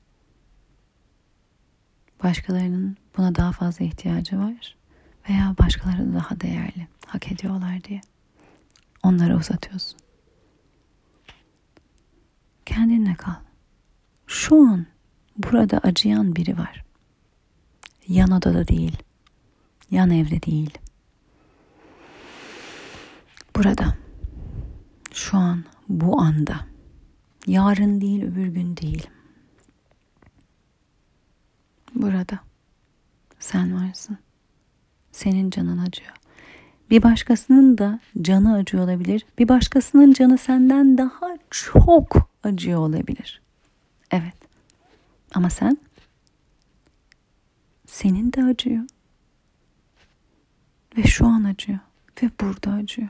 Başkalarının buna daha fazla ihtiyacı var veya başkaları daha değerli, hak ediyorlar diye onlara uzatıyorsun. Kendinle kal. Şu an burada acıyan biri var. Yan odada değil, yan evde değil. Burada, şu an, bu anda. Yarın değil, öbür gün değil. Burada sen varsın. Senin canın acıyor. Bir başkasının da canı acıyor olabilir. Bir başkasının canı senden daha çok acıyor olabilir. Evet. Ama sen, senin de acıyor. Ve şu an acıyor. Ve burada acıyor.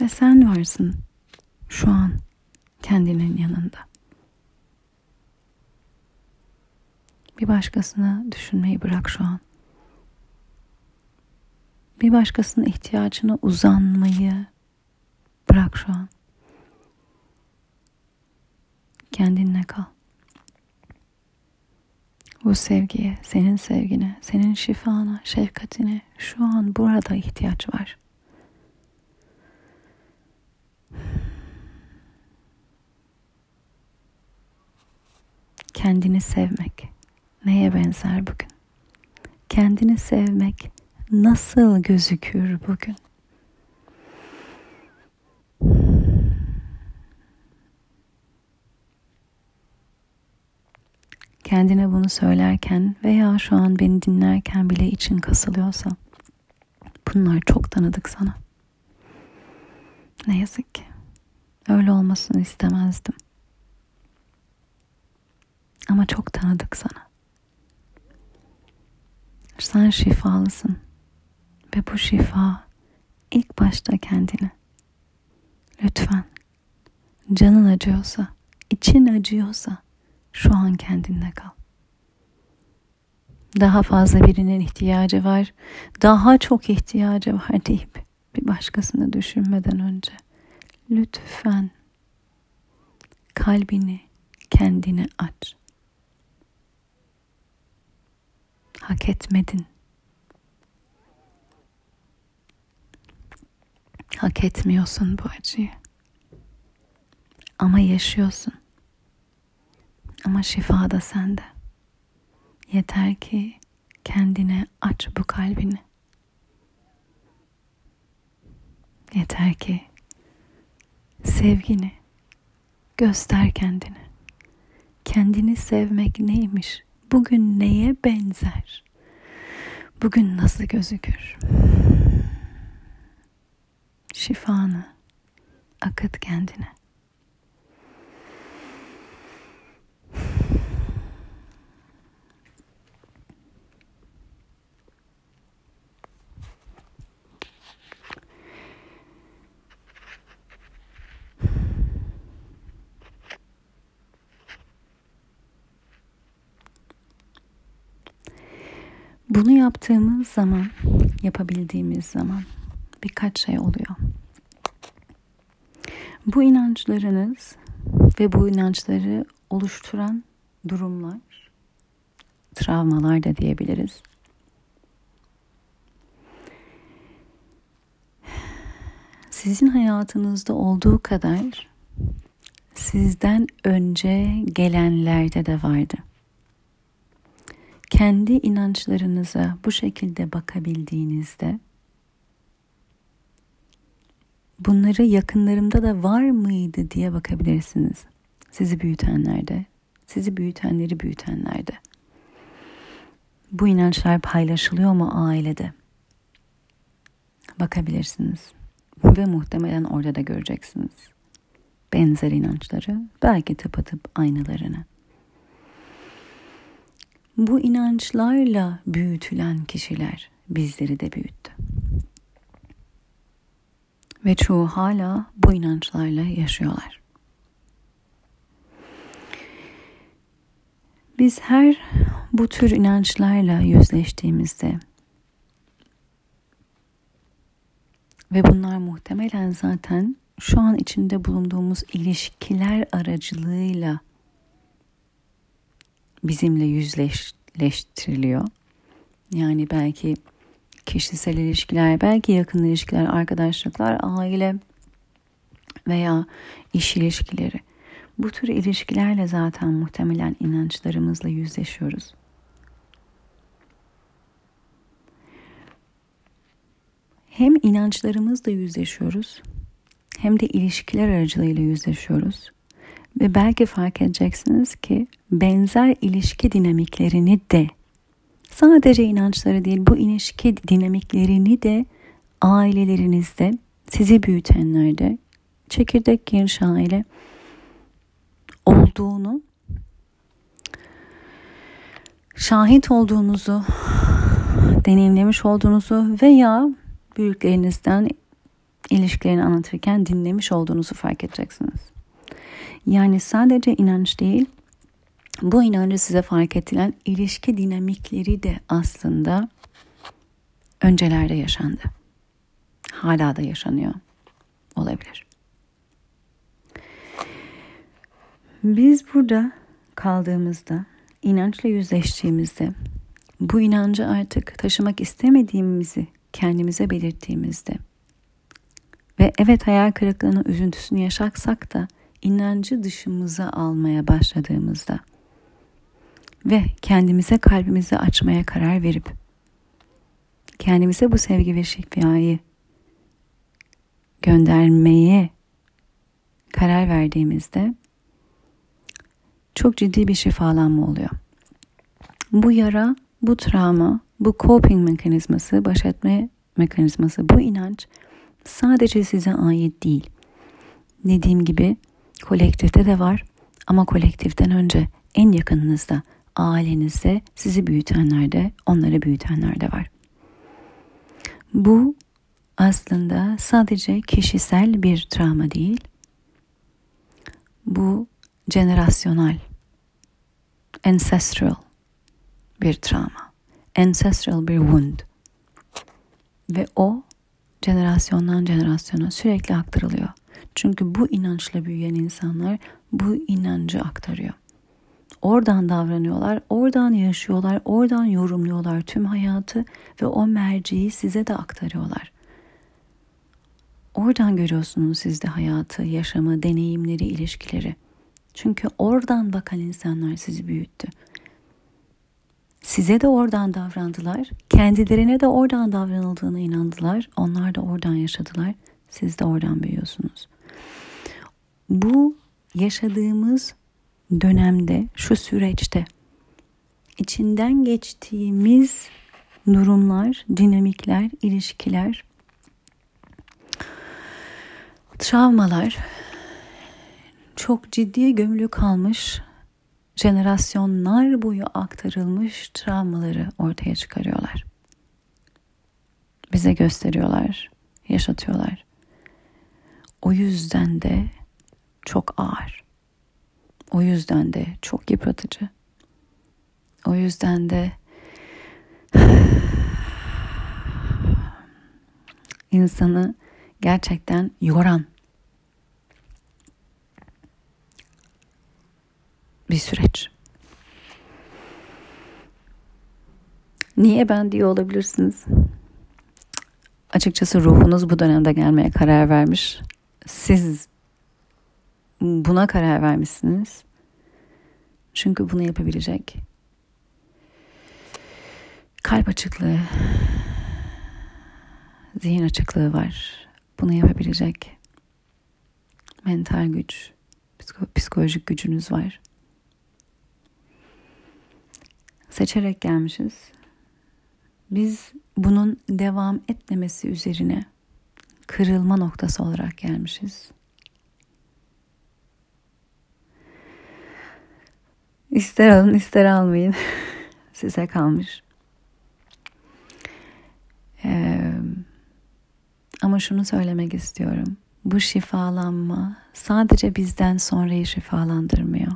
Ve sen varsın şu an kendinin yanında. Bir başkasına düşünmeyi bırak şu an. Bir başkasının ihtiyacına uzanmayı bırak şu an. Kendinle kal. Bu sevgiye, senin sevgine, senin şifana, şefkatine şu an burada ihtiyaç var. Kendini sevmek neye benzer bugün? Kendini sevmek nasıl gözükür bugün? Kendine bunu söylerken veya şu an beni dinlerken bile için kasılıyorsa bunlar çok tanıdık sana. Ne yazık ki öyle olmasını istemezdim. Ama çok tanıdık sana. Sen şifalısın. Ve bu şifa ilk başta kendine. Lütfen canın acıyorsa, için acıyorsa şu an kendinde kal. Daha fazla birinin ihtiyacı var, daha çok ihtiyacı var deyip bir başkasını düşünmeden önce lütfen kalbini kendine aç. Hak etmedin. Hak etmiyorsun bu acıyı. Ama yaşıyorsun. Ama şifa da sende. Yeter ki kendine aç bu kalbini. Yeter ki sevgini göster kendine. Kendini sevmek neymiş? Bugün neye benzer? Bugün nasıl gözükür? Şifanı akıt kendine. Bunu yaptığımız zaman, yapabildiğimiz zaman birkaç şey oluyor. Bu inançlarınız ve bu inançları oluşturan durumlar, travmalar da diyebiliriz. Sizin hayatınızda olduğu kadar sizden önce gelenlerde de vardı. Kendi inançlarınıza bu şekilde bakabildiğinizde, bunları yakınlarımda da var mıydı diye bakabilirsiniz. Sizi büyütenlerde, sizi büyütenleri büyütenlerde. Bu inançlar paylaşılıyor mu ailede? Bakabilirsiniz ve muhtemelen orada da göreceksiniz. Benzer inançları, belki tıpatıp aynalarını. Bu inançlarla büyütülen kişiler bizleri de büyüttü. Ve çoğu hala bu inançlarla yaşıyorlar. Biz her bu tür inançlarla yüzleştiğimizde ve bunlar muhtemelen zaten şu an içinde bulunduğumuz ilişkiler aracılığıyla bizimle yüzleştiriliyor. Yani belki kişisel ilişkiler, belki yakın ilişkiler, arkadaşlıklar, aile veya iş ilişkileri. Bu tür ilişkilerle zaten muhtemelen inançlarımızla yüzleşiyoruz. Hem inançlarımızla yüzleşiyoruz, hem de ilişkiler aracılığıyla yüzleşiyoruz. Ve belki fark edeceksiniz ki benzer ilişki dinamiklerini de, sadece inançları değil, bu ilişki dinamiklerini de ailelerinizde, sizi büyütenlerde, çekirdek geniş aile olduğunu, şahit olduğunuzu, deneyimlemiş olduğunuzu veya büyüklerinizden ilişkilerini anlatırken dinlemiş olduğunuzu fark edeceksiniz. Yani sadece inanç değil, bu inancı size fark ettiren ilişki dinamikleri de aslında öncelerde yaşandı. Hala da yaşanıyor olabilir. Biz burada kaldığımızda, inançla yüzleştiğimizde, bu inancı artık taşımak istemediğimizi kendimize belirttiğimizde ve evet hayal kırıklığını, üzüntüsünü yaşaksak da inancı dışımıza almaya başladığımızda ve kendimize, kalbimizi açmaya karar verip kendimize bu sevgi ve şifayı göndermeye karar verdiğimizde çok ciddi bir şifalanma oluyor. Bu yara, bu travma, bu coping mekanizması, baş etme mekanizması, bu inanç sadece size ait değil. Dediğim gibi kolektifte de var ama kolektiften önce en yakınınızda, ailenizde, sizi büyütenlerde, onları büyütenlerde var. Bu aslında sadece kişisel bir travma değil, bu jenerasyonel, ancestral bir travma, ancestral bir wound ve o jenerasyondan jenerasyona sürekli aktarılıyor. Çünkü bu inançla büyüyen insanlar bu inancı aktarıyor. Oradan davranıyorlar, oradan yaşıyorlar, oradan yorumluyorlar tüm hayatı ve o merceği size de aktarıyorlar. Oradan görüyorsunuz siz de hayatı, yaşamı, deneyimleri, ilişkileri. Çünkü oradan bakan insanlar sizi büyüttü. Size de oradan davrandılar, kendilerine de oradan davranıldığına inandılar, onlar da oradan yaşadılar, siz de oradan büyüyorsunuz. Bu yaşadığımız dönemde, şu süreçte içinden geçtiğimiz durumlar, dinamikler, ilişkiler, travmalar çok ciddi gömülü kalmış, jenerasyonlar boyu aktarılmış travmaları ortaya çıkarıyorlar. Bize gösteriyorlar, yaşatıyorlar. O yüzden de çok ağır. O yüzden de çok yıpratıcı. O yüzden de insanı gerçekten yoran bir süreç. Niye ben diye olabilirsiniz. Açıkçası ruhunuz bu dönemde gelmeye karar vermiş. Siz buna karar vermişsiniz. Çünkü bunu yapabilecek kalp açıklığı, zihin açıklığı var. Bunu yapabilecek mental güç, psikolojik gücünüz var. Seçerek gelmişiz. Biz bunun devam etmemesi üzerine kırılma noktası olarak gelmişiz. İster alın ister almayın. Size kalmış. Ee, ama şunu söylemek istiyorum. Bu şifalanma sadece bizden sonrayı şifalandırmıyor.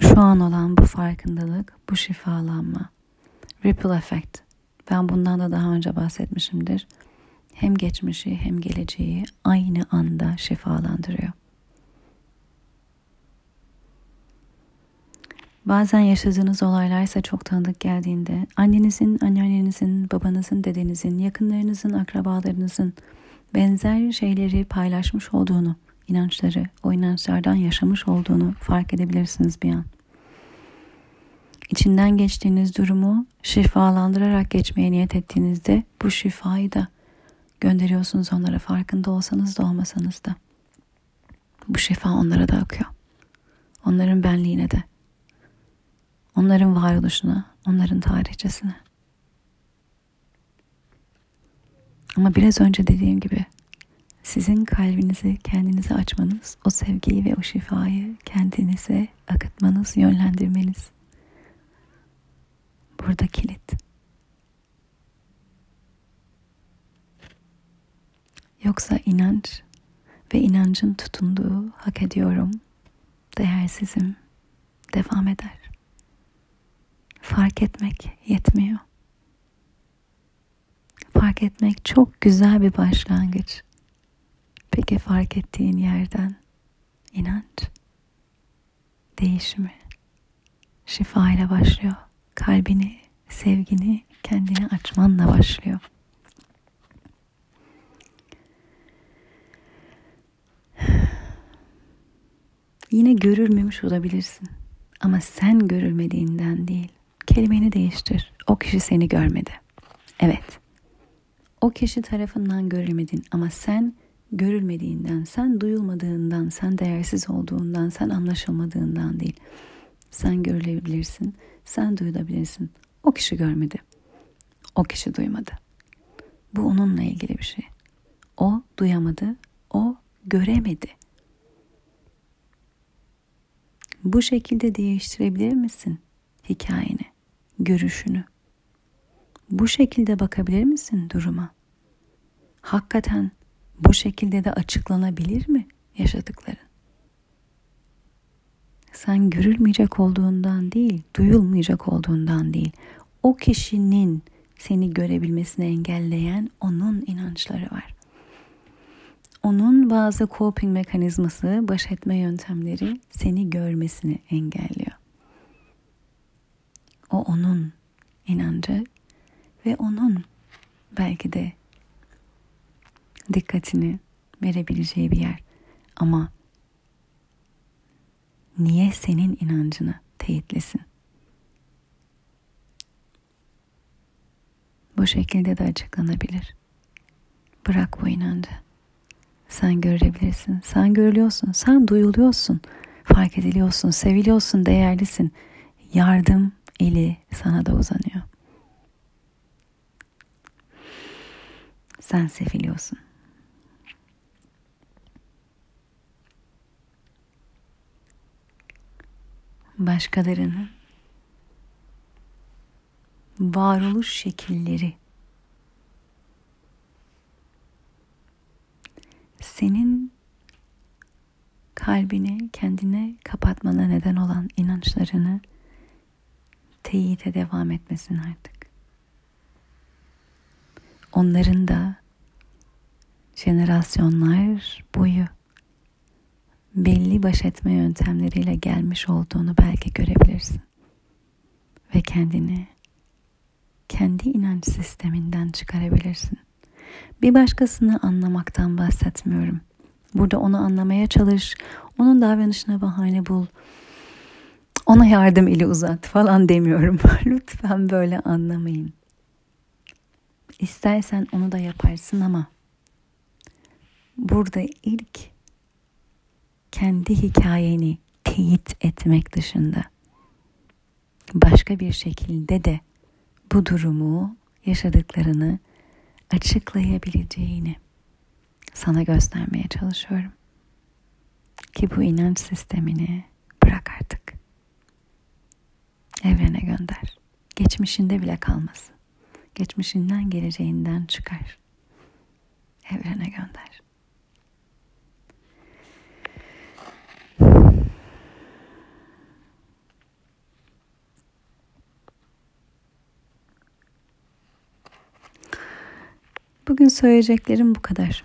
Şu an olan bu farkındalık, bu şifalanma, ripple effect. Ben bundan da daha önce bahsetmişimdir. Hem geçmişi hem geleceği aynı anda şifalandırıyor. Bazen yaşadığınız olaylarsa çok tanıdık geldiğinde, annenizin, anneannenizin, babanızın, dedenizin, yakınlarınızın, akrabalarınızın benzer şeyleri paylaşmış olduğunu, inançları, o inançlardan yaşamış olduğunu fark edebilirsiniz bir an. İçinden geçtiğiniz durumu şifalandırarak geçmeye niyet ettiğinizde bu şifayı da gönderiyorsunuz onlara, farkında olsanız da olmasanız da. Bu şifa onlara da akıyor. Onların benliğine de. Onların varoluşuna, onların tarihçesine. Ama biraz önce dediğim gibi sizin kalbinizi kendinize açmanız, o sevgiyi ve o şifayı kendinize akıtmanız, yönlendirmeniz. Burada kilit. Yoksa inanç ve inancın tutunduğu hak ediyorum, değersizim devam eder. Fark etmek yetmiyor. Fark etmek çok güzel bir başlangıç. Peki fark ettiğin yerden inanç, değişimi, şifa ile başlıyor. Kalbini, sevgini kendine açmanla başlıyor. Yine görülmemiş olabilirsin ama sen görülmediğinden değil. Kelimeni değiştir. O kişi seni görmedi. Evet. O kişi tarafından görülmedin ama sen görülmediğinden, sen duyulmadığından, sen değersiz olduğundan, sen anlaşılmadığından değil. Sen görülebilirsin, sen duyulabilirsin. O kişi görmedi. O kişi duymadı. Bu onunla ilgili bir şey. O duyamadı, o göremedi. Bu şekilde değiştirebilir misin hikayeni, görüşünü? Bu şekilde bakabilir misin duruma? Hakikaten bu şekilde de açıklanabilir mi yaşadıkların. Sen görülmeyecek olduğundan değil, duyulmayacak olduğundan değil, o kişinin seni görebilmesini engelleyen onun inançları var. Onun bazı coping mekanizması, baş etme yöntemleri seni görmesini engelliyor. O onun inancı ve onun belki de dikkatini verebileceği bir yer. Ama niye senin inancını teyitlesin? Bu şekilde de açıklanabilir. Bırak bu inancı. Sen görebilirsin, sen görülüyorsun, sen duyuluyorsun, fark ediliyorsun, seviliyorsun, değerlisin. Yardım eli sana da uzanıyor. Sen seviliyorsun. Başkalarının varoluş şekilleri senin kalbini kendine kapatmana neden olan inançlarını teyite devam etmesin artık. Onların da jenerasyonlar boyu belli baş etme yöntemleriyle gelmiş olduğunu belki görebilirsin. Ve kendini kendi inanç sisteminden çıkarabilirsin. Bir başkasını anlamaktan bahsetmiyorum. Burada onu anlamaya çalış, onun davranışına bahane bul, ona yardım eli uzat falan demiyorum. Lütfen böyle anlamayın. İstersen onu da yaparsın ama burada ilk kendi hikayeni teyit etmek dışında başka bir şekilde de bu durumu, yaşadıklarını açıklayabileceğini sana göstermeye çalışıyorum. Ki bu inanç sistemini bırak artık. Evrene gönder. Geçmişinde bile kalmasın. Geçmişinden, geleceğinden çıkar. Evrene gönder. Bugün söyleyeceklerim bu kadar.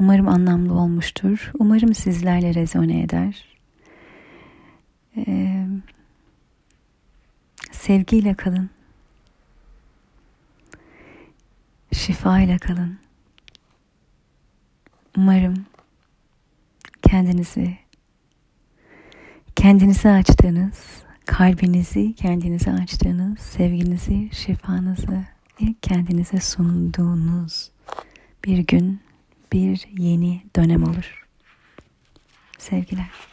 Umarım anlamlı olmuştur. Umarım sizlerle rezone eder. Ee, sevgiyle kalın. Şifayla kalın. Umarım kendinizi, kendinize açtığınız, kalbinizi kendinize açtığınız, sevginizi, şifanızı ilk kendinize sunduğunuz bir gün, bir yeni dönem olur. Sevgiler.